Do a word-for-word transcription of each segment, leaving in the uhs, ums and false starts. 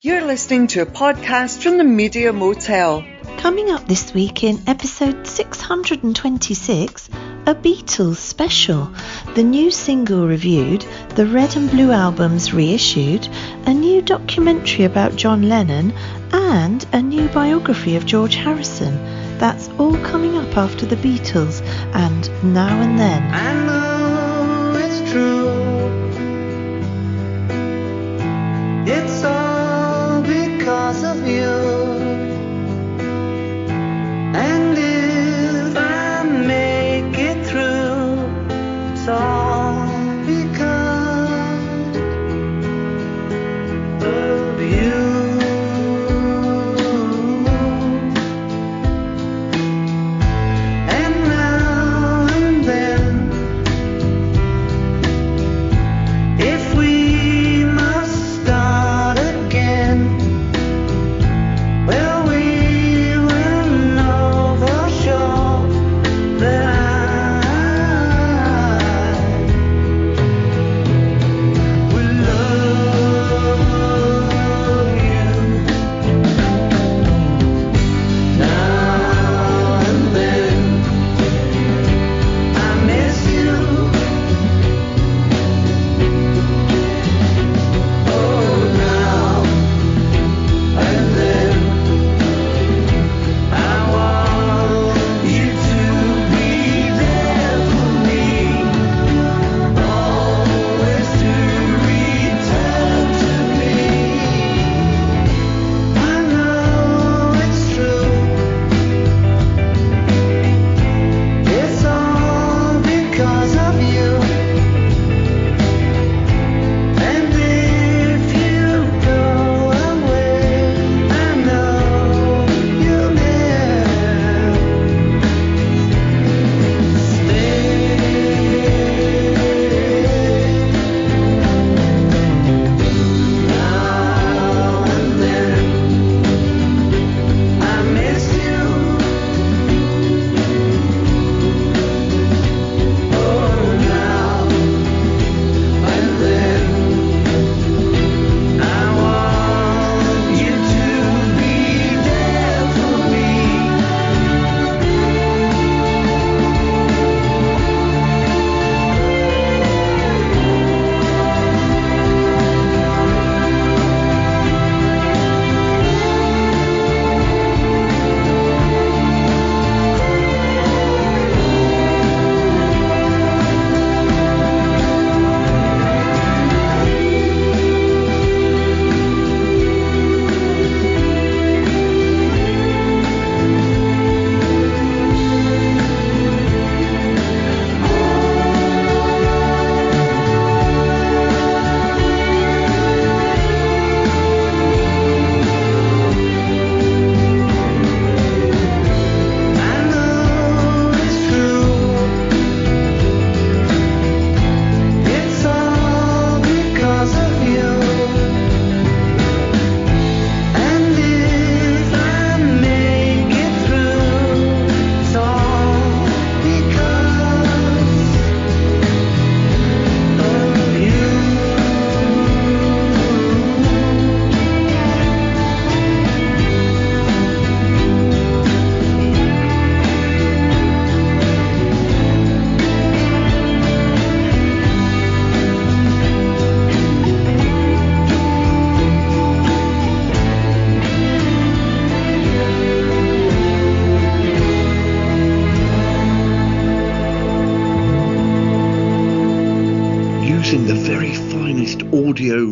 You're listening to a podcast from the Media Motel. Coming up this week in episode six hundred twenty-six, a Beatles special, the new single reviewed, the Red and Blue albums reissued, a new documentary about John Lennon, and a new biography of George Harrison. That's all coming up after the Beatles and Now And Then. I know it's true. It's all because of you, and if I make it through, it's all because of you. And now and then, if we must start again,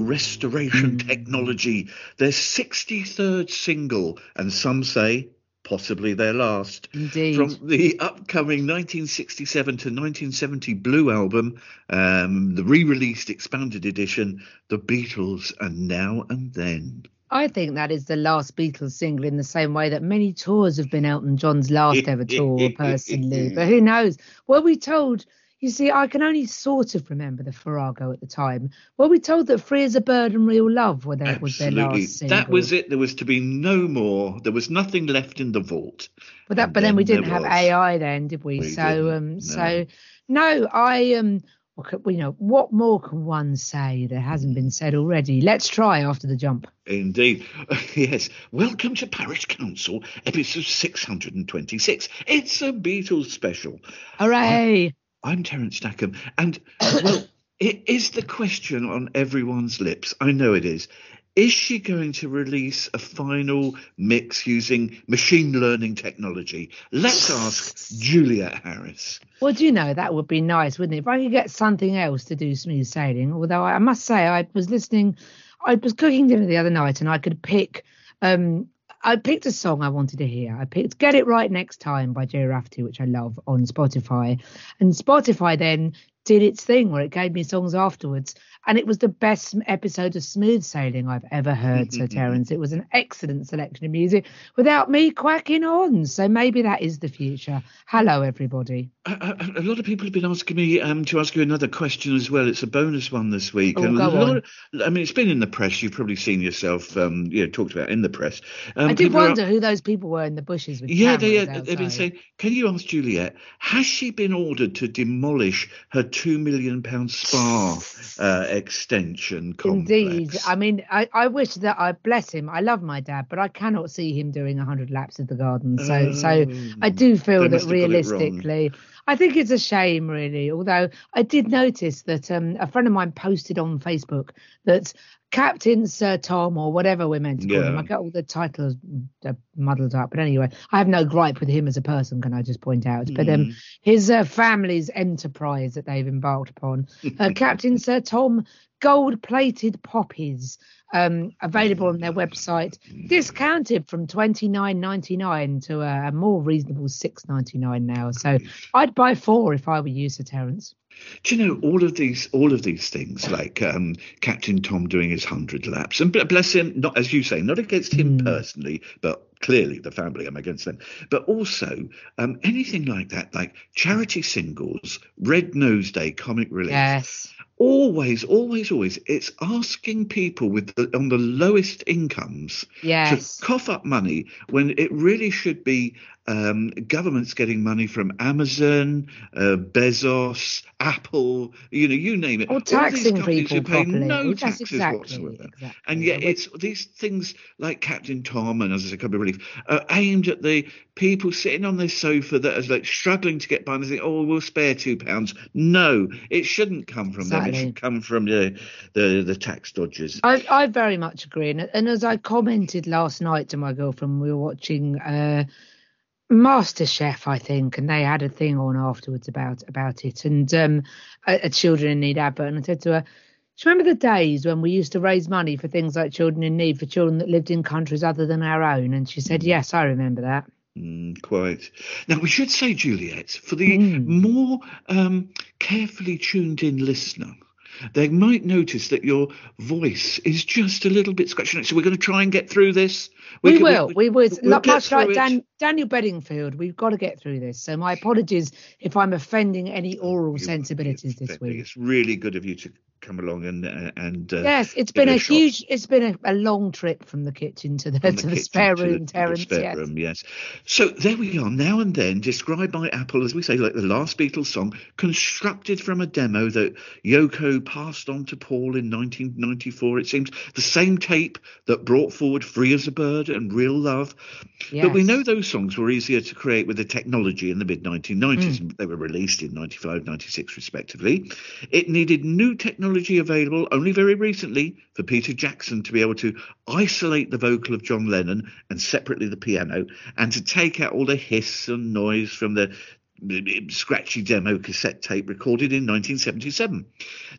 restoration technology, their sixty-third single, and some say possibly their last. Indeed. From the upcoming nineteen sixty-seven to nineteen seventy Blue album, um, the re-released expanded edition, The Beatles and Now and Then. I think that is the last Beatles single, in the same way that many tours have been Elton John's last ever tour, personally. But who knows? Were we told... You see, I can only sort of remember the Farrago at the time. Were we told that Free as a Bird and Real Love were there, was their last single? That was it. There was to be no more. There was nothing left in the vault. But that, but then, then we didn't have was. A I then, did we? we so, um, no. so no, I um, you know, what more can one say that hasn't been said already? Let's try After the Jump. Indeed. Yes. Welcome to Parish Council, episode six hundred twenty-six. It's a Beatles special. Hooray! Uh, I'm Terence Stackham, and, well, it is the question on everyone's lips. I know it is. Is she going to release a final mix using machine learning technology? Let's ask Juliet Harris. Well, do you know, that would be nice, wouldn't it? If I could get something else to do smooth sailing. Although I must say, I was listening, I was cooking dinner the other night, and I could pick, um, I picked a song I wanted to hear. I picked "Get It Right Next Time" by Gerry Rafferty, which I love, on Spotify. And Spotify then did its thing where it gave me songs afterwards. And it was the best episode of smooth sailing I've ever heard, Sir Terence. It was an excellent selection of music without me quacking on. So maybe that is the future. Hello, everybody. A, a, a lot of people have been asking me um, to ask you another question as well. It's a bonus one this week. Oh, and go a lot on. Of, I mean, it's been in the press. You've probably seen yourself, um, you know, talked about in the press. Um, I did wonder are, who those people were in the bushes with yeah, they, uh, they've been saying, can you ask Juliet, has she been ordered to demolish her two million pounds spa uh, extension complex? Indeed. I mean, I, I wish that I bless him. I love my dad, but I cannot see him doing one hundred laps of the garden. So, um, so I do feel that realistically, I think it's a shame, really. Although I did notice that um, a friend of mine posted on Facebook that Captain Sir Tom, or whatever we're meant to call yeah. him, I got all the titles muddled up. But anyway, I have no gripe with him as a person, can I just point out? Mm. But um, his uh, family's enterprise that they've embarked upon, uh, Captain Sir Tom gold-plated poppies, um, available on their website, discounted from twenty-nine ninety-nine to a more reasonable six ninety-nine now. So I'd buy four if I were you, Sir Terence. Do you know, all of these all of these things, like um, Captain Tom doing his one hundred laps, and bless him, not, as you say, not against him mm. personally, but clearly the family, I'm against them. But also um, anything like that, like charity singles, Red Nose Day, comic relief. Yes. Always, always, always, it's asking people with the, on the lowest incomes yes. to cough up money when it really should be um, governments getting money from Amazon, uh, Bezos, Apple, you know, you name it. Or taxing people properly. No taxes exactly, whatsoever. Exactly. And yet it's these things like Captain Tom and, as I said, comic relief are aimed at the people sitting on their sofa that are like struggling to get by and they think, oh, we'll spare two pounds. No, it shouldn't come from exactly. them. It should come from the the, the tax dodgers. I, I very much agree, and, and as I commented last night to my girlfriend, we were watching uh, MasterChef, I think, and they had a thing on afterwards about about it, and um, a, a Children in Need advert, and I said to her, do you remember the days when we used to raise money for things like Children in Need, for children that lived in countries other than our own? And she said, yes, I remember that. Mm, quite. Now, we should say, Juliet, for the mm. more um, carefully tuned-in listener, they might notice that your voice is just a little bit scratchy. So we're going to try and get through this. We, we can, will. We, we, we will. We'll not much like Dan, Daniel Bedingfield, we've got to get through this. So my apologies if I'm offending any oral you sensibilities this week. It's really good of you to come along and uh, and uh, yes, it's been a, a huge. It's been a, a long trip from the kitchen to the, the, to the spare room, Terence. Spare yes. room, yes. So there we are. Now and Then, described by Apple, as we say, like the last Beatles song, constructed from a demo that Yoko passed on to Paul in nineteen ninety-four. It seems the same tape that brought forward "Free as a Bird" and "Real Love." Yes. But we know those songs were easier to create with the technology in the mid nineteen nineties. Mm. They were released in ninety-five, ninety-six, respectively. It needed new technology. Technology available only very recently for Peter Jackson to be able to isolate the vocal of John Lennon and separately the piano, and to take out all the hiss and noise from the scratchy demo cassette tape recorded in nineteen seventy-seven.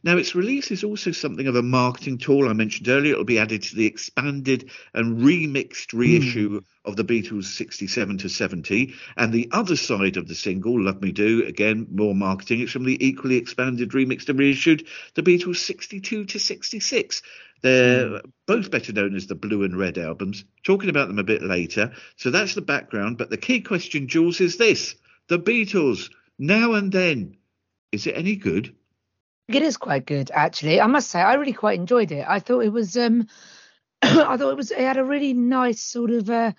Now, its release is also something of a marketing tool. I mentioned earlier it'll be added to the expanded and remixed reissue mm. of the Beatles sixty-seven to seventy, and the other side of the single, Love Me Do, again more marketing. It's from the equally expanded, remixed and reissued the Beatles sixty-two to sixty-six. They're both better known as the Blue and Red albums. Talking about them a bit later. So that's the background, but the key question, Jules, is this: The Beatles, Now and Then. Is it any good? It is quite good, actually. I must say, I really quite enjoyed it. I thought it was, um, I thought it was, it had a really nice sort of uh,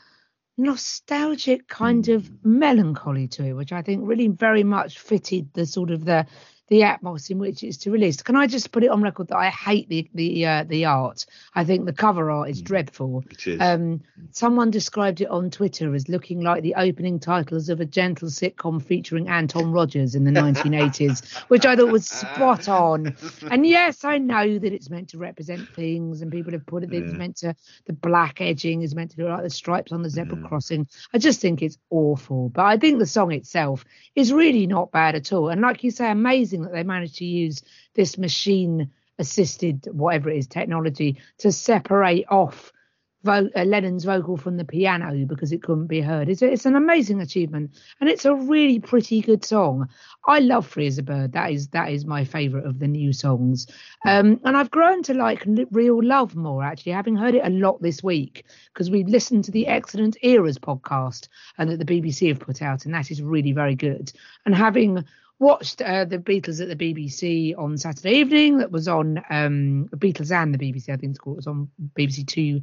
nostalgic kind mm. of melancholy to it, which I think really very much fitted the sort of the the atmos in which it's released. Can I just put it on record that I hate the the uh, the art? I think the cover art is mm. dreadful. It is. Um, someone described it on Twitter as looking like the opening titles of a gentle sitcom featuring Anton Rogers in the nineteen eighties, which I thought was spot on. And yes, I know that it's meant to represent things, and people have put it. Yeah. It's meant to the black edging is meant to look like the stripes on the zebra yeah. crossing. I just think it's awful. But I think the song itself is really not bad at all. And like you say, amazing that they managed to use this machine assisted whatever it is technology to separate off vo- uh, Lennon's vocal from the piano because it couldn't be heard. It's, it's an amazing achievement, and it's a really pretty good song. I love Free as a Bird. That is that is my favorite of the new songs, um and I've grown to like Real Love more, actually, having heard it a lot this week because we listened to the Excellent Eras podcast and that the B B C have put out, and that is really very good. And having watched uh, the Beatles at the B B C on Saturday evening, that was on um, the Beatles and the B B C, I think it's called, it was on B B C Two.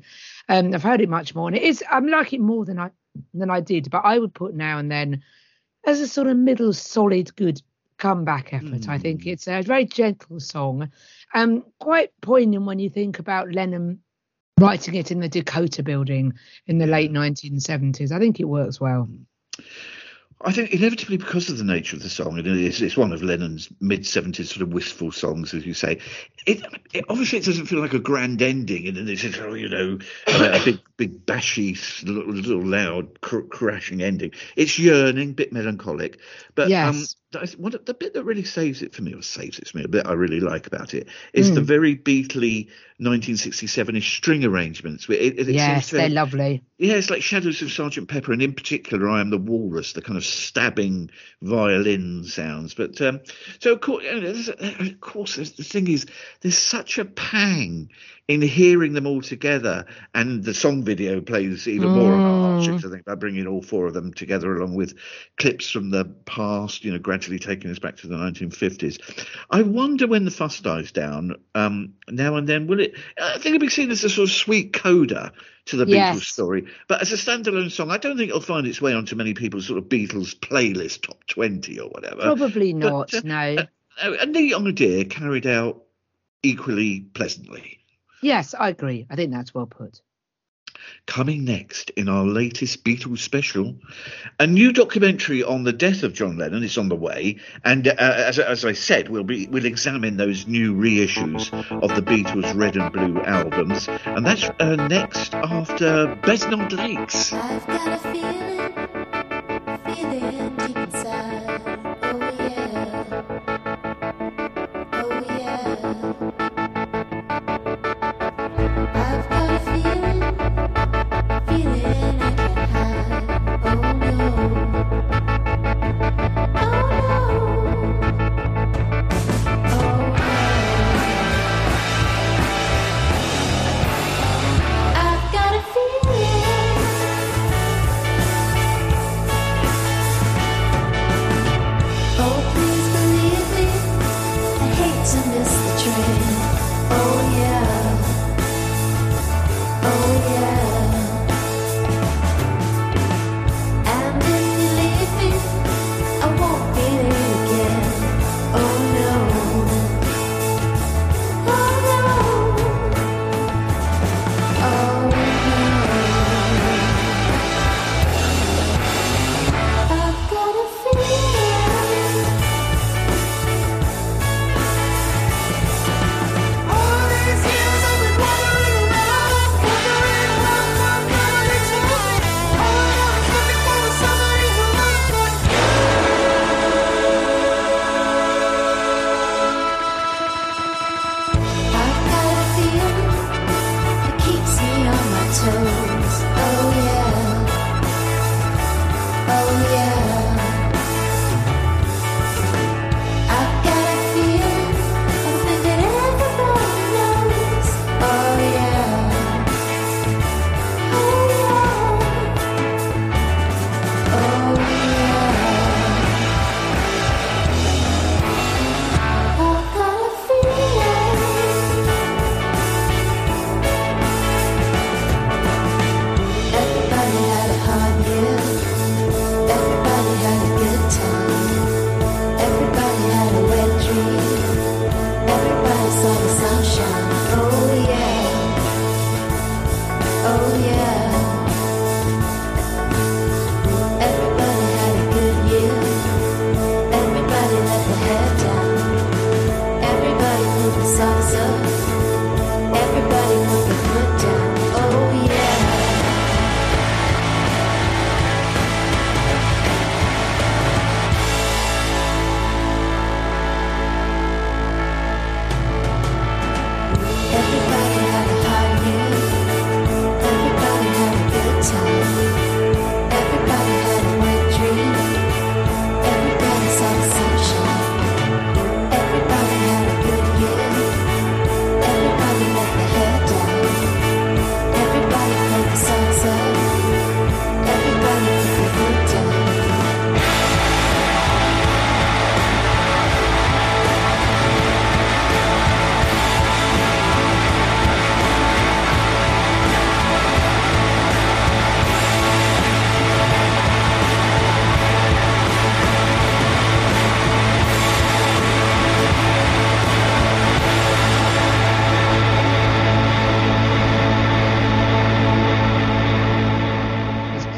Um, I've heard it much more, and it is, I like it more than I than I did, but I would put Now and Then as a sort of middle solid good comeback effort. Mm. I think it's a very gentle song, um, quite poignant when you think about Lennon writing it in the Dakota building in the late nineteen seventies. I think it works well. I think inevitably, because of the nature of the song, and it's, it's one of Lennon's mid-seventies sort of wistful songs, as you say, it, it obviously it doesn't feel like a grand ending, and it's, you know, a big, big bashy, little, little loud, cr- crashing ending. It's yearning, bit melancholic, but yes. um, the, the bit that really saves it for me, or saves it for me, a bit I really like about it, is mm. the very Beatley nineteen sixty-seven-ish string arrangements. It, it, it yes, they're to, lovely. Yeah, it's like Shadows of Sergeant Pepper, and in particular, I Am the Walrus, the kind of stabbing violin sounds. But um, so of course, you know, of course, the thing is, there's such a pang in hearing them all together, and the song video plays even mm. more on our heartstrings, I think, by bringing all four of them together, along with clips from the past, you know, gradually taking us back to the nineteen fifties. I wonder when the fuss dies down, um, Now and Then, will it? I think it'll be seen as a sort of sweet coda to the yes. Beatles story, but as a standalone song, I don't think it'll find its way onto many people's sort of Beatles playlist top twenty or whatever. Probably not, but, uh, no. A, a neat idea carried out equally pleasantly. Yes, I agree. I think that's well put. Coming next in our latest Beatles special, a new documentary on the death of John Lennon is on the way, and uh, as, as I said, we'll be we'll examine those new reissues of the Beatles' Red and Blue albums, and that's uh, next after Besnard Lakes. I've got a feeling, feeling deep inside. Oh yeah, oh yeah. I've got a feeling.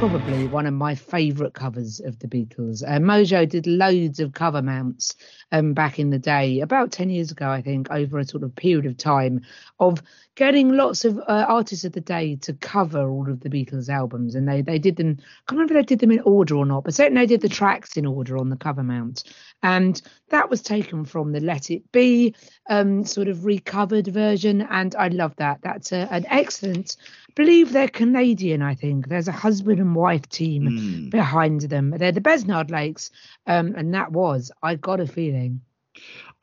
probably one of my favourite covers of the Beatles. Uh, Mojo did loads of cover mounts um, back in the day, about ten years ago, I think, over a sort of period of time of getting lots of uh, artists of the day to cover all of the Beatles albums. And they, they did them, I can't remember if they did them in order or not, but certainly they did the tracks in order on the cover mount. And that was taken from the Let It Be um, sort of recovered version. And I love that. That's a, an excellent, I believe they're Canadian, I think. There's a husband and wife team mm. behind them. They're the Besnard Lakes. Um, and that was, I Got a Feeling.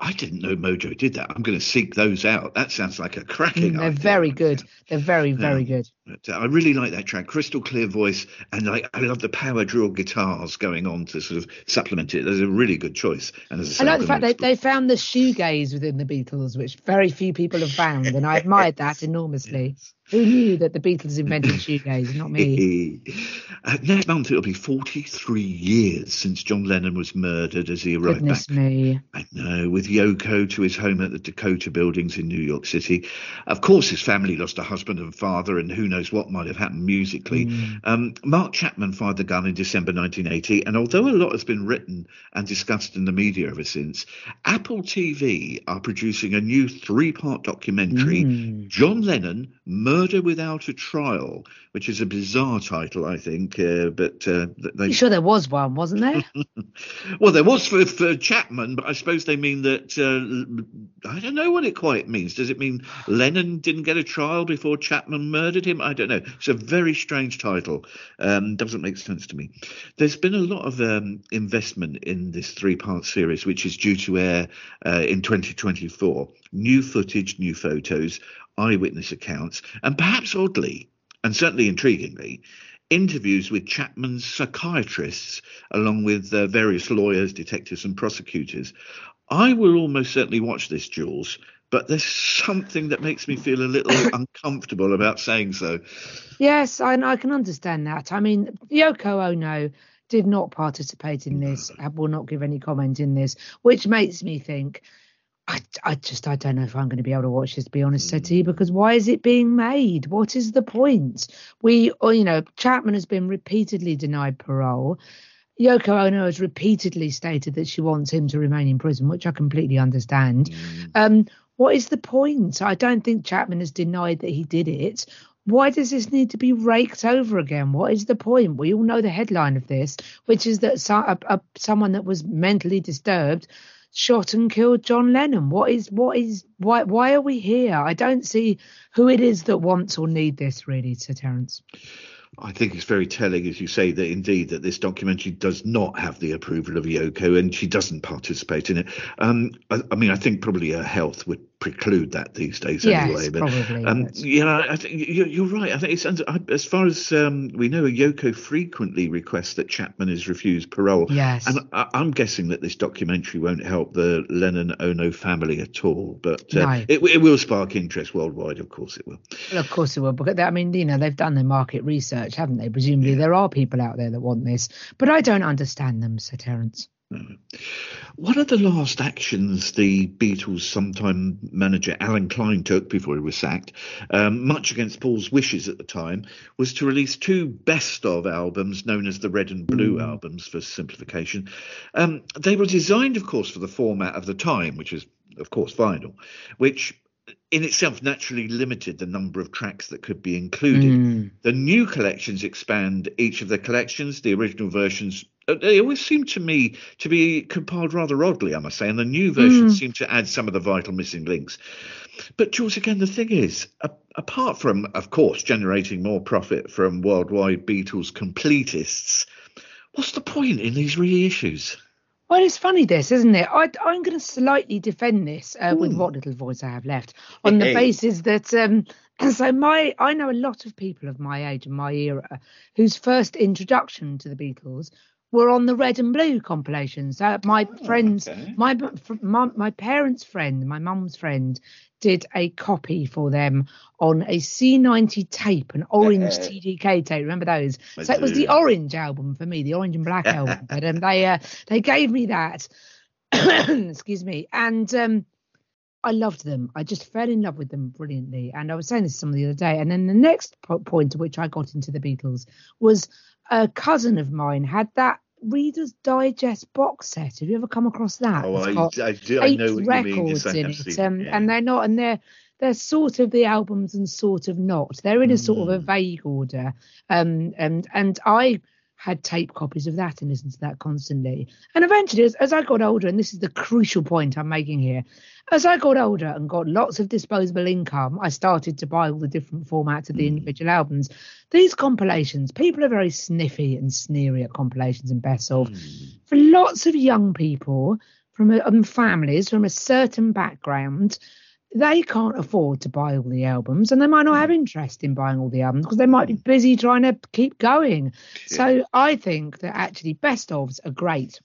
I didn't know Mojo did that. I'm going to seek those out. That sounds like a cracking mm, they're idea. Very good. They're very, very um, good. But, uh, I really like that track. Crystal clear voice. And I, I love the power drill guitars going on to sort of supplement it. That's a really good choice. And as I, I like the fact they, they found the shoegaze within the Beatles, which very few people have found. And I admired that enormously. Yes. Who knew that the Beatles invented shoegaze, not me? uh, next month, it'll be forty-three years since John Lennon was murdered as he arrived Goodness back. Me. I know, with Yoko to his home at the Dakota buildings in New York City. Of course, his family lost a husband and father, and who knows what might have happened musically. Mm. Um, Mark Chapman fired the gun in December nineteen eighty, and although a lot has been written and discussed in the media ever since, Apple T V are producing a new three-part documentary, mm. John Lennon, Murder Without a Trial, which is a bizarre title, I think. Uh, but uh, they... Are you sure there was one, wasn't there? Well, there was for, for Chapman, but I suppose they mean that uh, I don't know what it quite means. Does it mean Lennon didn't get a trial before Chapman murdered him? I don't know. It's a very strange title. Um, doesn't make sense to me. There's been a lot of um, investment in this three-part series, which is due to air uh, in twenty twenty-four. New footage, new photos, eyewitness accounts, and perhaps oddly, and certainly intriguingly, interviews with Chapman's psychiatrists, along with uh, various lawyers, detectives, and prosecutors. I will almost certainly watch this, Jules, but there's something that makes me feel a little uncomfortable about saying so. Yes, I, I can understand that. I mean, Yoko Ono did not participate in this, no. will not give any comment in this, which makes me think, I, I just I don't know if I'm going to be able to watch this, to be honest, Seti, because why is it being made? What is the point? We, or, you know, Chapman has been repeatedly denied parole. Yoko Ono has repeatedly stated that she wants him to remain in prison, which I completely understand. Mm. Um, what is the point? I don't think Chapman has denied that he did it. Why does this need to be raked over again? What is the point? We all know the headline of this, which is that so, a, a, someone that was mentally disturbed shot and killed John Lennon. What is, what is, why, why are we here? I don't see who it is that wants or need this, really, Sir Terence. I think it's very telling, as you say, that indeed that this documentary does not have the approval of Yoko, and she doesn't participate in it. Um, I, I mean, I think probably her health would preclude that these days yes, anyway. But probably, um, you know, I think you're, you're right. I think it sounds, as far as um, we know, Yoko frequently requests that Chapman is refused parole. Yes, and I, I'm guessing that this documentary won't help the Lennon Ono family at all. But uh, no. it, it will spark interest worldwide, of course it will. Well, of course it will. But I mean, you know, they've done their market research, haven't they? Presumably yeah. there are people out there that want this, but I don't understand them, Sir Terence. One of the last actions the Beatles sometime manager Alan Klein took before he was sacked, um, much against Paul's wishes at the time, was to release two best of albums known as the Red and Blue albums, for simplification. Um, they were designed, of course, for the format of the time, which is, of course, vinyl, which in itself naturally limited the number of tracks that could be included. Mm. The new collections expand each of the collections. The original versions, they always seem to me to be compiled rather oddly, I must say, and the new versions mm. seem to add some of the vital missing links. But Jules, again, the thing is, a- apart from, of course, generating more profit from worldwide Beatles completists, what's the point in these reissues? Well, it's funny, this, isn't it? I, I'm going to slightly defend this uh, with what little voice I have left on the basis that um, so my I know a lot of people of my age and my era whose first introduction to the Beatles were on the Red and Blue compilations. So my oh, friends, okay. my, my my parents' friend, my mum's friend, did a copy for them on a C ninety tape, an orange T D K tape. Remember those? I so do. It was the orange album for me, the orange and black album. But um, they uh, they gave me that. Excuse me. And um, I loved them. I just fell in love with them brilliantly. And I was saying this to someone the other day. And then the next point at which I got into the Beatles was a cousin of mine had that Reader's Digest box set. Have you ever come across that? Oh, I, I do. I know what you mean. Yes, I have seen it. Um, yeah. And they're not, and they're they're sort of the albums and sort of not. They're in a sort mm. of a vague order. Um, and and I had tape copies of that and listened to that constantly. And eventually, as, as I got older, and this is the crucial point I'm making here, as I got older and got lots of disposable income, I started to buy all the different formats of the mm. individual albums. These compilations, people are very sniffy and sneery at compilations and best of. Mm. For lots of young people from um, families from a certain background, they can't afford to buy all the albums, and they might not have interest in buying all the albums because they might be busy trying to keep going. Yeah. So I think that actually best ofs are great.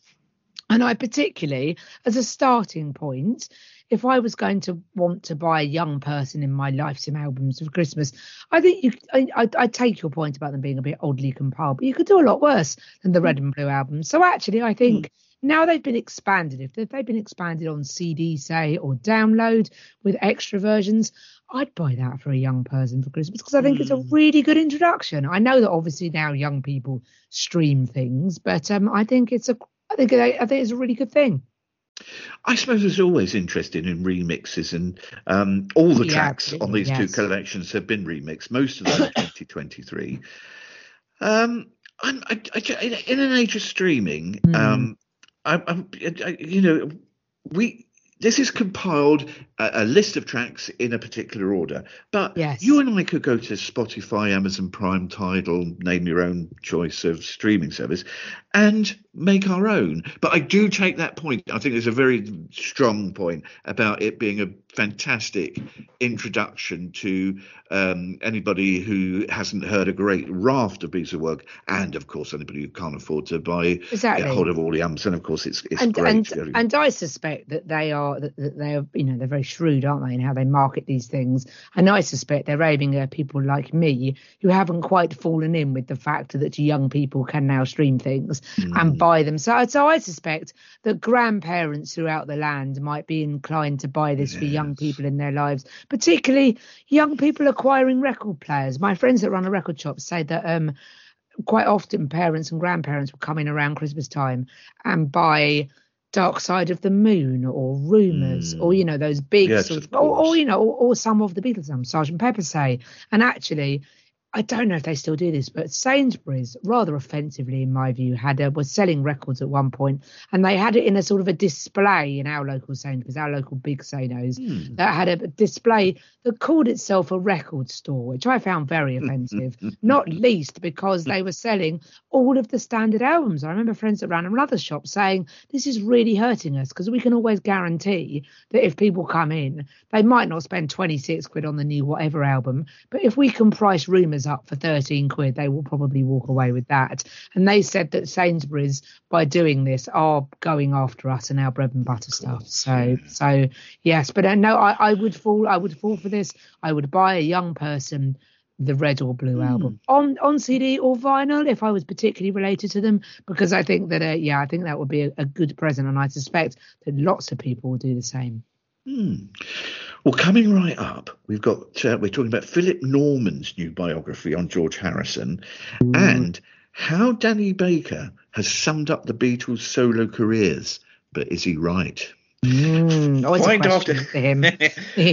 And I particularly, as a starting point, if I was going to want to buy a young person in my life some albums for Christmas, I think you, I, I, I take your point about them being a bit oddly compiled, but you could do a lot worse than the Red and Blue album. So actually, I think... Mm. Now they've been expanded. If they've been expanded on C D, say, or download with extra versions, I'd buy that for a young person for Christmas because I think mm. it's a really good introduction. I know that obviously now young people stream things, but um, I think it's a, I think I think it's a really good thing. I suppose it's always interesting in remixes, and um, all the yeah, tracks on these yes. two collections have been remixed. Most of them in twenty twenty-three. Um, I'm I, I, in an age of streaming. Mm. Um, I, I, I, you know, we this is compiled a, a list of tracks in a particular order, but yes. you and I could go to Spotify, Amazon Prime, Tidal, name your own choice of streaming service, and make our own. But I do take that point. I think there's a very strong point about it being a fantastic introduction to um, anybody who hasn't heard a great raft of pieces of work, and of course anybody who can't afford to buy exactly. get hold of all the albums. And of course, it's it's and, great. And, and I suspect that they are that they are you know they're very shrewd, aren't they, in how they market these things. And I suspect they're aiming at people like me who haven't quite fallen in with the fact that young people can now stream things mm. and buy them. So, so I suspect that grandparents throughout the land might be inclined to buy this yeah. for young. young people in their lives, particularly young people acquiring record players. My friends that run a record shop say that um quite often parents and grandparents will come in around Christmas time and buy Dark Side of the Moon or Rumours mm. or you know those big yes, sort of, or, or you know or, or some of the Beatles albums, Sergeant Pepper say. And actually I don't know if they still do this, but Sainsbury's, rather offensively in my view, had a, was selling records at one point, and they had it in a sort of a display in our local Sainsbury's, our local big Sainos, mm. that had a display that called itself a record store, which I found very offensive, not least because they were selling all of the standard albums. I remember friends that ran another shop saying, this is really hurting us because we can always guarantee that if people come in, they might not spend twenty-six quid on the new whatever album, but if we can price Rumours up for thirteen quid, they will probably walk away with that. And they said that Sainsbury's, by doing this, are going after us and our bread and butter stuff. So so yes, but uh, no, I, I would fall I would fall for this. I would buy a young person the Red or Blue mm. album on on C D or vinyl if I was particularly related to them, because I think that uh, yeah I think that would be a, a good present, and I suspect that lots of people will do the same. Hmm. Well, coming right up, we've got uh, we're talking about Philip Norman's new biography on George Harrison mm. and how Danny Baker has summed up the Beatles' solo careers. But is he right? Mm, find, after, him.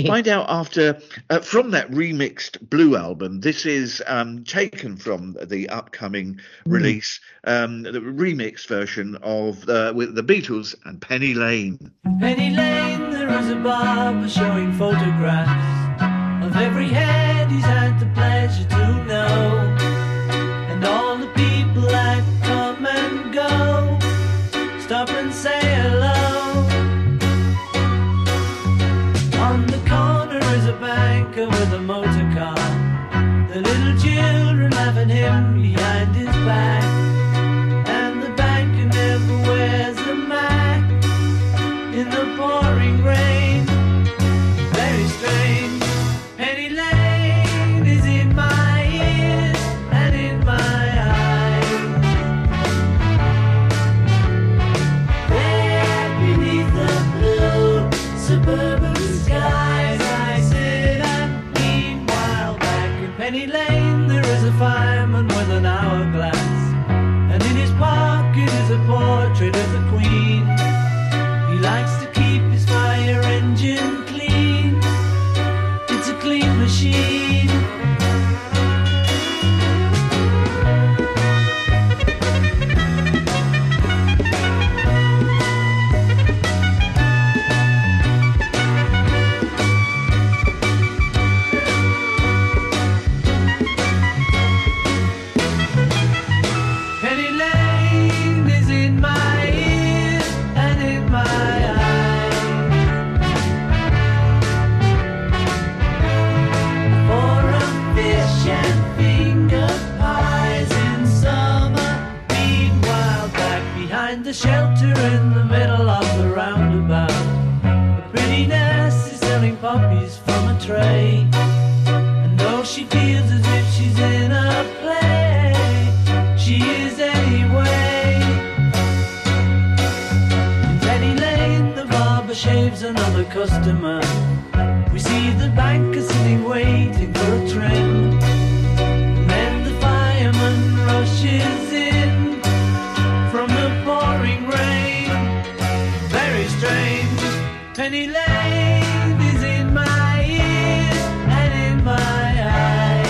find out after uh, from that remixed Blue album. This is um, taken from the upcoming mm. release, um, the remixed version of uh, with the Beatles and Penny Lane. Penny Lane, there is a barber showing photographs of every head he's had the pleasure to know, and all the people that come and go stop and say hello. Banker with a motor car, the little children laughing him behind his back, and the banker never wears a Mac in the pouring rain. Very strange. Penny Lane is in my ears, the shelter in the middle of the roundabout. A pretty nurse is selling poppies from a tray, and though she feels as if she's in a play, she is anyway. In Penny Lane, the barber shaves another customer. We see the banker sitting waiting for a train, and then the fireman rushes in from the pouring rain. Very strange. Penny Lane is in my ears and in my eyes.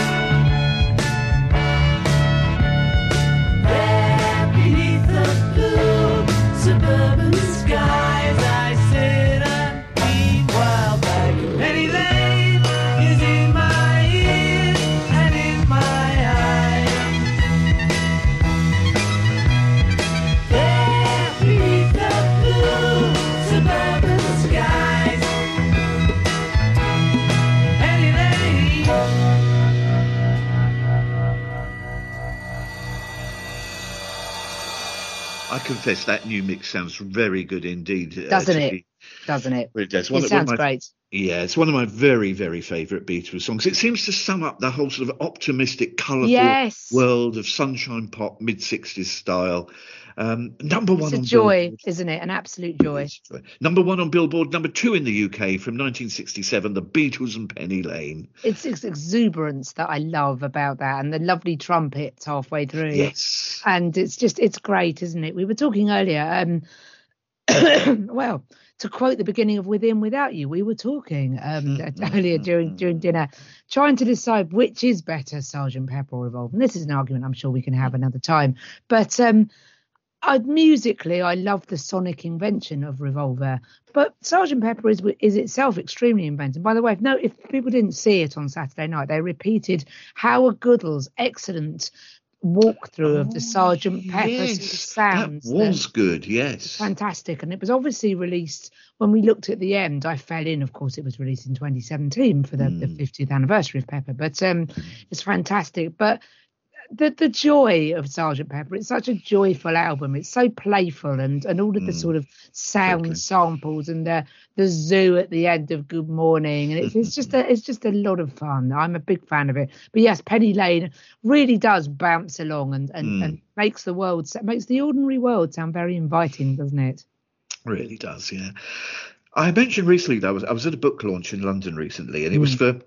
There beneath the blue suburban skies I sit and be wild back. Penny Lane is in my ears and in my eyes. There beneath the blue suburban skies Penny Lane. I confess that new mix sounds very good indeed. Doesn't it? Doesn't it? It does. One It of- one of sounds my- great. Yeah, it's one of my very, very favourite Beatles songs. It seems to sum up the whole sort of optimistic, colourful Yes. world of sunshine pop, mid-sixties style. Um, number one It's a on joy, Billboard. Isn't it? An absolute joy. Number one on Billboard, number two in the U K from nineteen sixty-seven, The Beatles and Penny Lane. It's, it's exuberance that I love about that, and the lovely trumpets halfway through. Yes. And it's just, it's great, isn't it? We were talking earlier, um, well, to quote the beginning of Within Without You, we were talking um, earlier during during dinner, trying to decide which is better, Sergeant Pepper or Revolver. And this is an argument I'm sure we can have another time. But um, I, musically, I love the sonic invention of Revolver. But Sergeant Pepper is is itself extremely inventive. By the way, if, no, if people didn't see it on Saturday night, they repeated Howard Goodall's excellent walkthrough oh, of the Sergeant Pepper yes, sounds. That was good, yes. Fantastic. And it was obviously released, when we looked at the end, I fell in, of course, it was released in twenty seventeen for the, mm. the fiftieth anniversary of Pepper. But um, it's fantastic. But the the joy of Sergeant Pepper, it's such a joyful album. It's so playful, and, and all of the mm. sort of sound okay. samples, and the the zoo at the end of Good Morning, and it's, it's just a, it's just a lot of fun. I'm a big fan of it. But yes, Penny Lane really does bounce along and and, mm. and makes the world makes the ordinary world sound very inviting, doesn't it? Really does, yeah. I mentioned recently that I was I was at a book launch in London recently, and it mm. was for.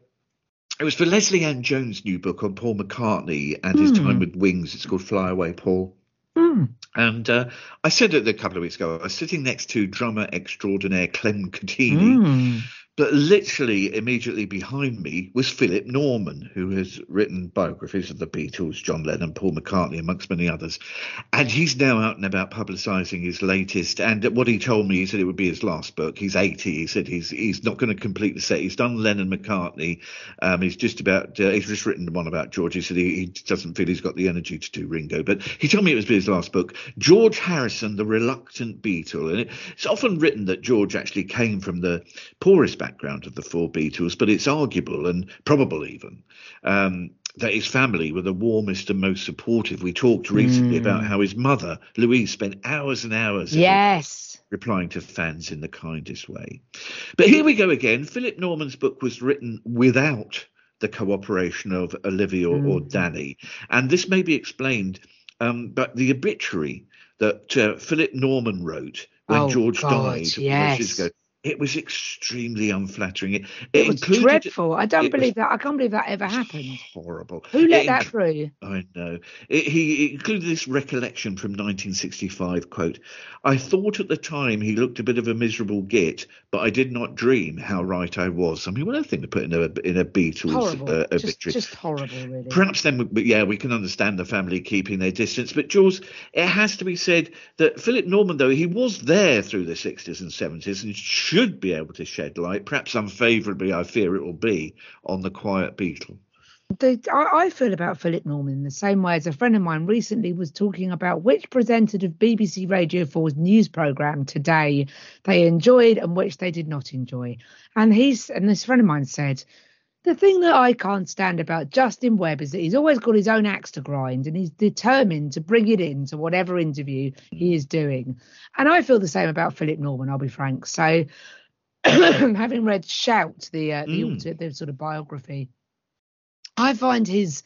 It was for Leslie Ann Jones' new book on Paul McCartney and his mm. time with Wings. It's called Fly Away, Paul. Mm. And uh, I said it a couple of weeks ago, I was sitting next to drummer extraordinaire Clem Cattini, mm. but literally immediately behind me was Philip Norman, who has written biographies of the Beatles, John Lennon, Paul McCartney, amongst many others. And he's now out and about publicising his latest. And what he told me, he said it would be his last book. He's eighty. He said he's he's not going to complete the set. He's done Lennon, McCartney. Um, he's just about uh, he's just written one about George. He said he, he doesn't feel he's got the energy to do Ringo. But he told me it was his last book, George Harrison, The Reluctant Beatle. And it's often written that George actually came from the poorest background of the four Beatles, but it's arguable and probable even um, that his family were the warmest and most supportive. We talked recently mm. about how his mother, Louise, spent hours and hours yes. replying to fans in the kindest way. But here we go again. Philip Norman's book was written without the cooperation of Olivia mm. or Danny. And this may be explained, um, but the obituary that uh, Philip Norman wrote when oh, George God, died a few yes. years ago, it was extremely unflattering. It, it, it was included, dreadful. I don't believe was, that. I can't believe that ever happened. Horrible. Who let it that inc- through? I know. It, he it included this recollection from nineteen sixty-five, quote, "I thought at the time he looked a bit of a miserable git, but I did not dream how right I was." I mean, what a thing to put in a, in a Beatles uh, obituary. Just, just horrible, really. Perhaps then, but yeah, we can understand the family keeping their distance. But, Jules, it has to be said that Philip Norman, though, he was there through the sixties and seventies and should be able to shed light, perhaps unfavourably, I fear it will be, on the quiet Beatle. The, I, I feel about Philip Norman in the same way as a friend of mine recently was talking about which presenter of B B C Radio four's news programme Today they enjoyed and which they did not enjoy. And he's and this friend of mine said The thing that I can't stand about Justin Webb is that he's always got his own axe to grind, and he's determined to bring it into whatever interview he is doing. And I feel the same about Philip Norman, I'll be frank. So having read Shout, the uh, the, mm. the sort of biography, I find his...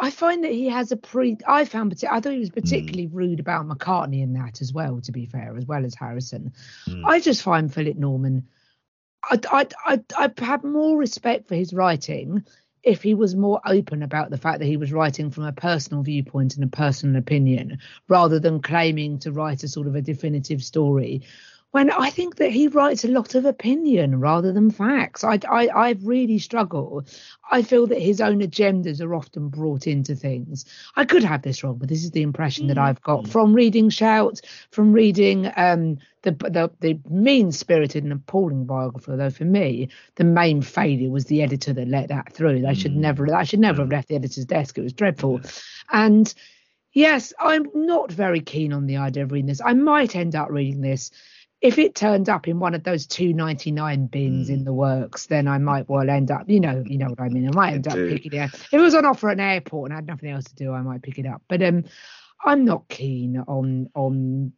I find that he has a pre... I found... I thought he was particularly mm. rude about McCartney in that as well, to be fair, as well as Harrison. Mm. I just find Philip Norman... I'd, I'd, I'd, I'd have more respect for his writing if he was more open about the fact that he was writing from a personal viewpoint and a personal opinion, rather than claiming to write a sort of a definitive story, when I think that he writes a lot of opinion rather than facts. I, I, I really struggle. I feel that his own agendas are often brought into things. I could have this wrong, but this is the impression mm. that I've got from reading Shout, from reading um, the, the the mean-spirited and appalling biography. Though for me, the main failure was the editor that let that through. I mm. should never, I should never have left the editor's desk. It was dreadful. And yes, I'm not very keen on the idea of reading this. I might end up reading this. If it turned up in one of those two ninety-nine bins mm. in the works, then I might well end up, you know, you know what I mean. I might end I up do. picking it up. If it was on offer at an airport and I had nothing else to do, I might pick it up. But um, I'm not keen on on.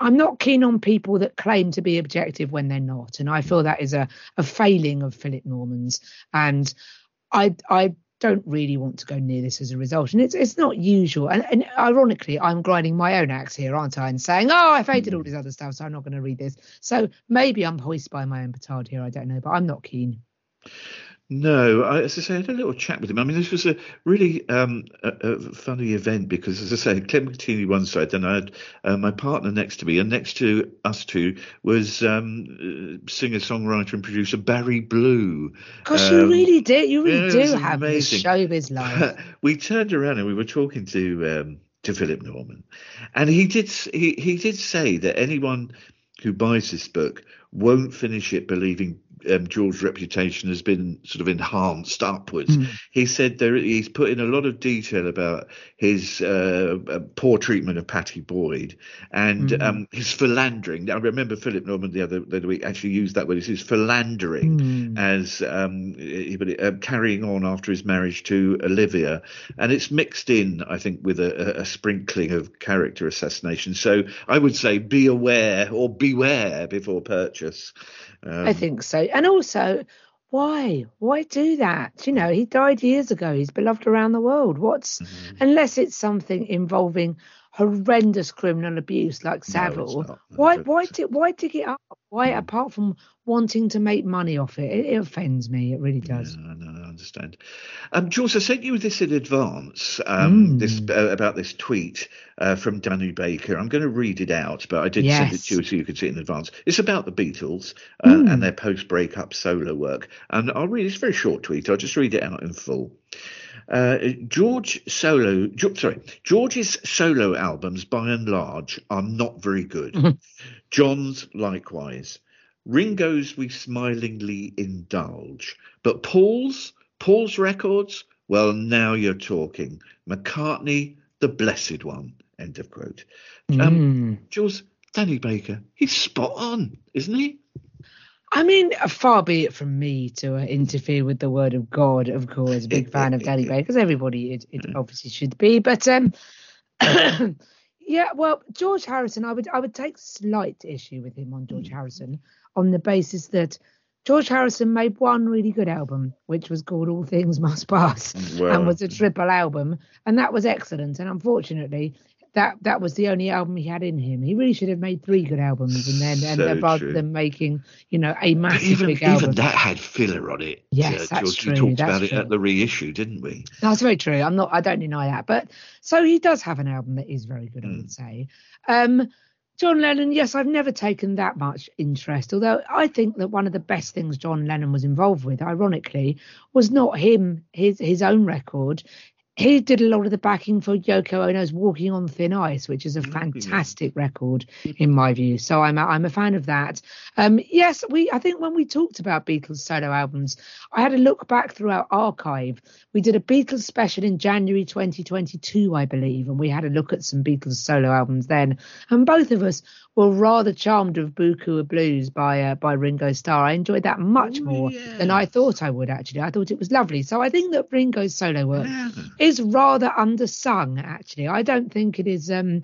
I'm not keen on people that claim to be objective when they're not, and I feel that is a a failing of Philip Norman's. And I I. don't really want to go near this as a result, and it's it's not usual, and, and ironically I'm grinding my own axe here, aren't I, and saying, oh, I've hated all this other stuff, so I'm not going to read this. So maybe I'm hoisted by my own petard here, I don't know, but I'm not keen. No, I, as I say, I had a little chat with him. I mean, this was a really um, a, a funny event because, as I say, Clem Cattini one side, and I had uh, my partner next to me, and next to us two was um, singer, songwriter, and producer Barry Blue. Gosh, um, you really did. You really yeah, do have amazing. This showbiz life. We turned around and we were talking to um, to Philip Norman, and he did he he did say that anyone who buys this book won't finish it believing Um, George's reputation has been sort of enhanced upwards. Mm. He said there, he's put in a lot of detail about his uh, poor treatment of Pattie Boyd and mm. um, his philandering. I remember Philip Norman the other, the other week actually used that word. It's his philandering mm. as um, he, uh, carrying on after his marriage to Olivia, and it's mixed in, I think, with a, a sprinkling of character assassination. So I would say be aware or beware before purchase. Um, I think so. And also, why? Why do that? You know, he died years ago. He's beloved around the world. What's mm-hmm. unless it's something involving horrendous criminal abuse like Savile? No, why? But... Why did? Why dig it up? Why, mm. apart from wanting to make money off it, it, it offends me. It really does. Yeah, I know, I understand. Um, Jules, I sent you this in advance. Um, mm. This uh, about this tweet uh, from Danny Baker. I'm going to read it out, but I did yes. send it to you so you could see it in advance. It's about the Beatles uh, mm. and their post-breakup solo work. And I'll read. It's a very short tweet. I'll just read it out in full. Uh, George solo, sorry, George's solo albums by and large are not very good. John's likewise. Ringo's we smilingly indulge, but Paul's, Paul's records, well, now you're talking. McCartney, the blessed one. End of quote. Um, mm. Jules, Danny Baker, he's spot on, isn't he? I mean, far be it from me to uh, interfere with the word of God, of course. Big fan of Danny Baker, because everybody it, it obviously should be. But um, yeah, well, George Harrison, I would I would take slight issue with him on George mm. Harrison on the basis that George Harrison made one really good album, which was called All Things Must Pass, well, and was a triple album, and that was excellent. And unfortunately, that that was the only album he had in him. He really should have made three good albums, and then so and rather than making, you know, a massive even, big album. Even that had filler on it. Yes, uh, that's George, true. We talked that's about true. It at the reissue, didn't we? That's very true. I'm not. I don't deny that. But so he does have an album that is very good, mm. I would say. Um, John Lennon, yes, I've never taken that much interest, although I think that one of the best things John Lennon was involved with, ironically, was not him, his his own record. he did a lot of the backing for Yoko Ono's Walking on Thin Ice, which is a fantastic record in my view. So I'm a, I'm a fan of that. Um, yes, we I think when we talked about Beatles solo albums, I had a look back through our archive. We did a Beatles special in January twenty twenty-two, I believe, and we had a look at some Beatles solo albums then. And both of us were rather charmed of Bucoo Blues by uh, by Ringo Starr. I enjoyed that much Ooh, more yeah. than I thought I would, actually. I thought it was lovely. So I think that Ringo's solo work yeah. is rather undersung, actually. I don't think it is... Um,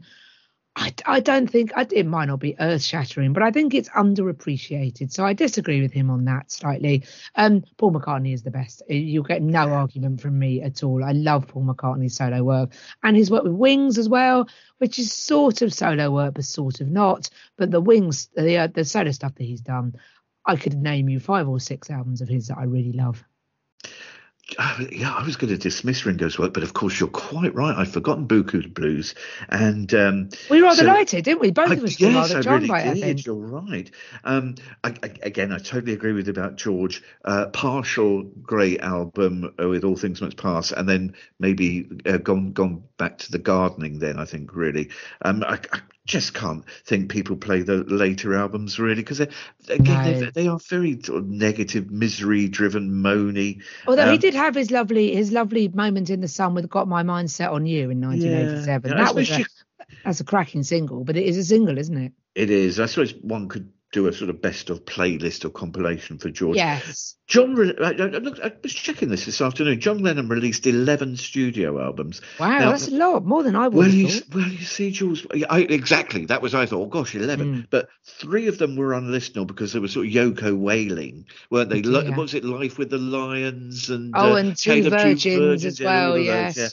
I, I don't think... I, it might not be earth-shattering, but I think it's underappreciated. So I disagree with him on that slightly. Um, Paul McCartney is the best. You'll get no yeah. argument from me at all. I love Paul McCartney's solo work. And his work with Wings as well, which is sort of solo work, but sort of not. But the Wings, the, uh, the solo stuff that he's done, I could name you five or six albums of his that I really love. Yeah, I was going to dismiss Ringo's work, but of course you're quite right. I've forgotten Bucoo Blues, and um, we rather so, liked it, didn't we? Both I, of us were yes, rather charmed really by it. Did. I think you're right. Um, I, I, again, I totally agree with about George. Uh, partial Grey album with All Things Must Pass, and then maybe uh, gone gone back to the gardening. Then I think really, um, I, I just can't think people play the later albums really, because again no. they, they are very sort of negative, misery-driven, moany. Although um, he did have his lovely his lovely moment in the sun with "Got My Mind Set on You" in nineteen eighty-seven. Yeah, that was a, you, that's a cracking single, but it is a single, isn't it? It is. I suppose one could do a sort of best of playlist or compilation for George. Yes. John, I, looked, I was checking this this afternoon. John Lennon released eleven studio albums. Wow, now, that's a lot, more than I would well, have thought. You, well, you see, Jules, I, exactly, that was, I thought, oh, gosh, eleven. Mm. But three of them were unlistenable because they were sort of Yoko wailing, weren't they? Yeah. What was it, Life with the Lions? and Oh, uh, and Two Virgins, Two Virgins as well, those, yes. Yeah.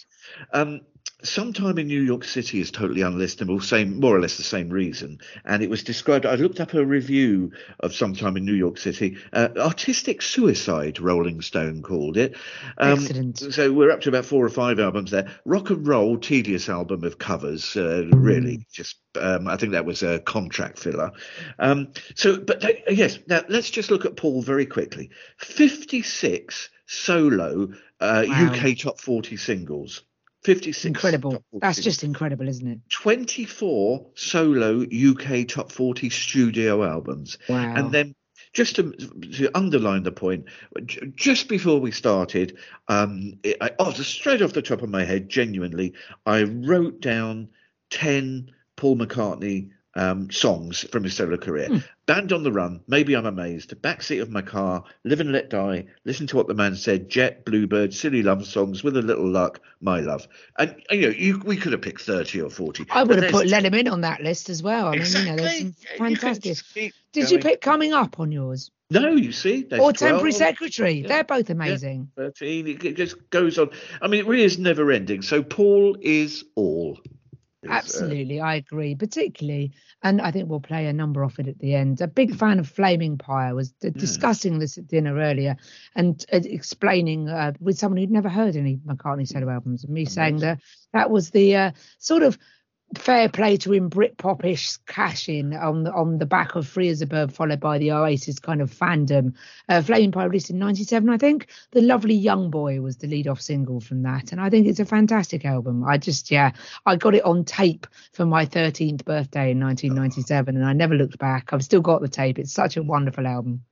Um, Sometime in New York City is totally unlistenable, same more or less the same reason. And it was described, I looked up a review of Sometime in New York City, uh, artistic suicide, Rolling Stone called it. Um, Excellent. So we're up to about four or five albums there. Rock and Roll, tedious album of covers, uh, really mm. just Um, I think that was a contract filler. Um, so, but uh, yes, now let's just look at Paul very quickly. fifty-six solo uh, wow. U K top forty singles. fifty-six Incredible. That's just incredible, isn't it? twenty-four solo U K top forty studio albums. Wow. And then just to, to underline the point, just before we started, um, it, I, oh, straight off the top of my head, genuinely, I wrote down ten Paul McCartney um, songs from his solo career. Mm. Band on the Run, Maybe I'm Amazed, Backseat of My Car, Live and Let Die, Listen to What the Man Said, Jet, Bluebird, Silly Love Songs, With a Little Luck, My Love. And, you know, you, we could have picked thirty or forty. I would have put Let Him In on that list as well. I mean, exactly. You know, there's some fantastic. You Did you pick Coming Up on yours? No, you see. Or Temporary Secretary. Yeah. They're both amazing. Yeah, thirteen, it just goes on. I mean, it really is never ending. So Paul is all. Absolutely, I agree, particularly, and I think we'll play a number off it at the end. A big fan of Flaming Pie. I was d- discussing this at dinner earlier and uh, explaining uh, with someone who'd never heard any McCartney solo albums, and me saying that that was the uh, sort of fair play to him Britpop-ish cash in on the, on the back of Free as a Bird, followed by the Oasis kind of fandom. Uh, Flaming Pie released in ninety-seven, I think. The Lovely Young Boy was the lead-off single from that, and I think it's a fantastic album. I just, yeah, I got it on tape for my thirteenth birthday in nineteen ninety-seven, and I never looked back. I've still got the tape. It's such a wonderful album.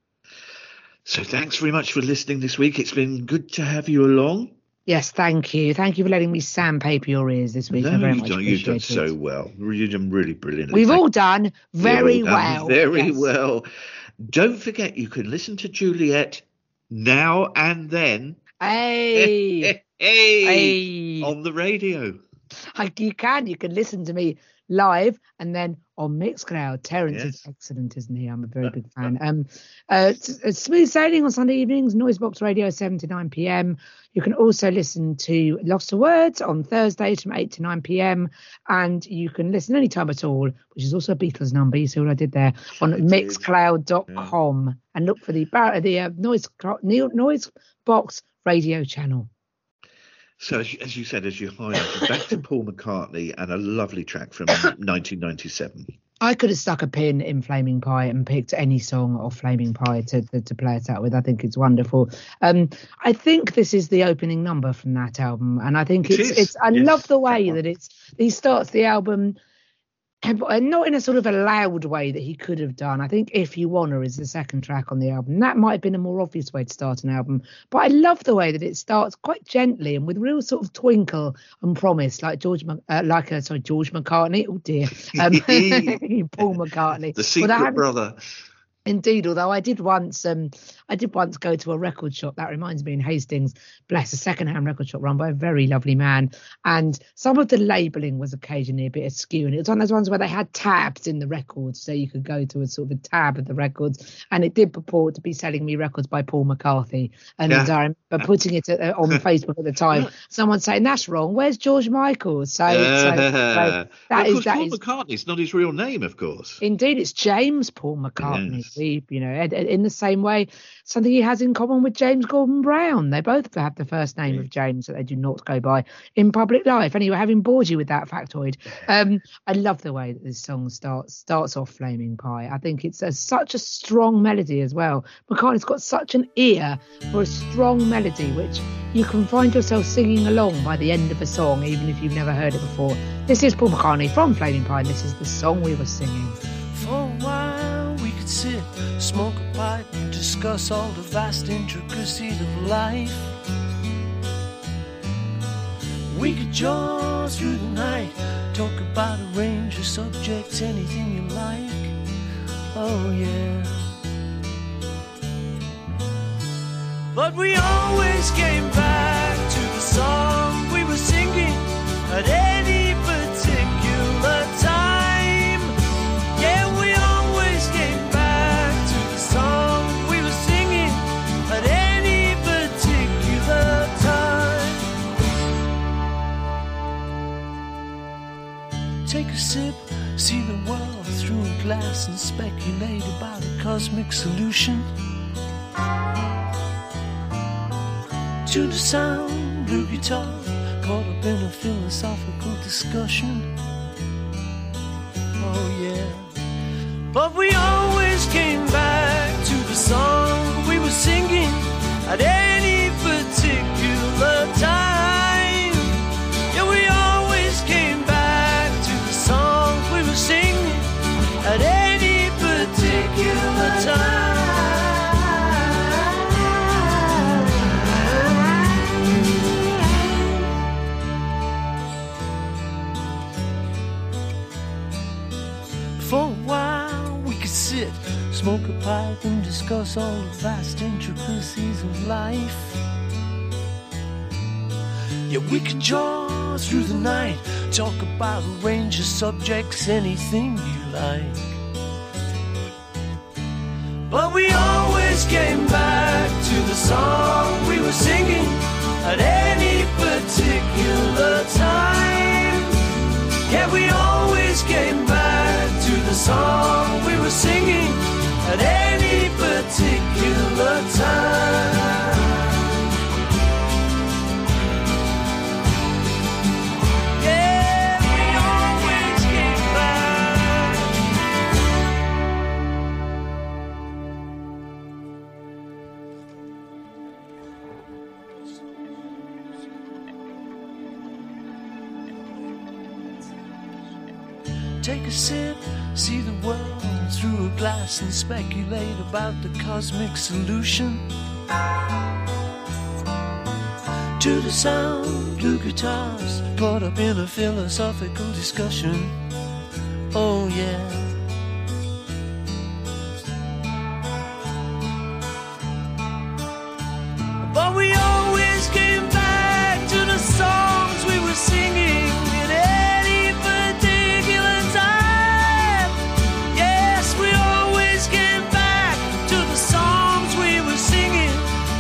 So thanks very much for listening this week. It's been good to have you along. Yes, thank you. Thank you for letting me sandpaper your ears this week. No, very much done, you've done so well. You've done really brilliantly. We've all done very all done well. Very yes. well. Don't forget, you can listen to Juliet Now And Then. Hey. hey, hey, hey. On the radio. Like you can. You can listen to me live and then on Mixcloud. Terence yes. is excellent, isn't he? I'm a very big fan. Um, uh, Smooth Sailing on Sunday evenings, Noisebox Radio, seven to nine p.m. You can also listen to Lost to Words on Thursdays from eight to nine p.m. And you can listen any time at all, which is also a Beatles number. You see what I did there? On mixcloud dot com. Yeah. And look for the, bar- the uh, noise, Noisebox Radio channel. So as you said, as you highlighted, back to Paul McCartney and a lovely track from nineteen ninety-seven. I could have stuck a pin in Flaming Pie and picked any song of Flaming Pie to, to, to play it out with. I think it's wonderful. Um, I think this is the opening number from that album. And I think it's, it it's I yes, love the way that, that it's, he starts the album, and not in a sort of a loud way that he could have done. I think If You Wanna is the second track on the album. That might have been a more obvious way to start an album, but I love the way that it starts quite gently and with real sort of twinkle and promise, like George, uh, like a, sorry, George McCartney. Oh dear, um, Paul McCartney, the secret well, brother. Indeed, although I did once, um, I did once go to a record shop. That reminds me, in Hastings, bless, a second-hand record shop run by a very lovely man. And some of the labelling was occasionally a bit askew, and it was one of those ones where they had tabs in the records, so you could go to a sort of a tab of the records. And it did purport to be selling me records by Paul McCartney, and yeah. I remember putting it uh, on Facebook at the time. Someone saying that's wrong. Where's George Michael? So, uh, so, so that is that Paul is, McCartney's not his real name, of course. Indeed, it's James Paul McCartney. Yes. You know, in the same way, something he has in common with James Gordon Brown. They both have the first name of James that they do not go by in public life. Anyway, having bored you with that factoid, um, I love the way that this song starts starts off Flaming Pie. I think it's a, such a strong melody as well. McCartney's got such an ear for a strong melody, which you can find yourself singing along by the end of a song, even if you've never heard it before. This is Paul McCartney from Flaming Pie, and this is the song we were singing. For a while we could sit, smoke a pipe, discuss all the vast intricacies of life. We could jaw through the night, talk about a range of subjects, anything you like. Oh yeah. But we always came back to the song we were singing at any particular time. Take a sip, see the world through a glass and speculate about a cosmic solution to the sound blue guitar, caught up in a philosophical discussion. Oh yeah. But we always came back to the song we were singing at any particular time. Yeah, we always came back singing at any particular time. For a while we could sit, smoke a pipe and discuss all the vast intricacies of life. Yeah, we could jaw through the night, talk about a range of subjects, anything you like. But we always came back to the song we were singing at any particular time. Yeah, we always came back to the song we were singing at any particular time. Take a sip, see the world through a glass and speculate about the cosmic solution to the sound blue guitars, caught up in a philosophical discussion. Oh yeah. But we always came back to the songs we were singing in any particular.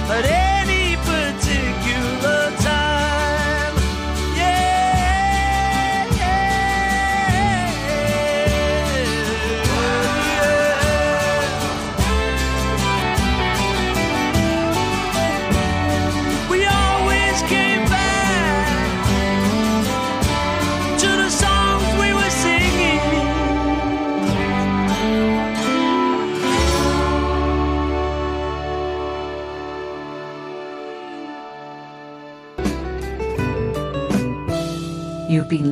At any particular time, yeah, yeah, yeah. been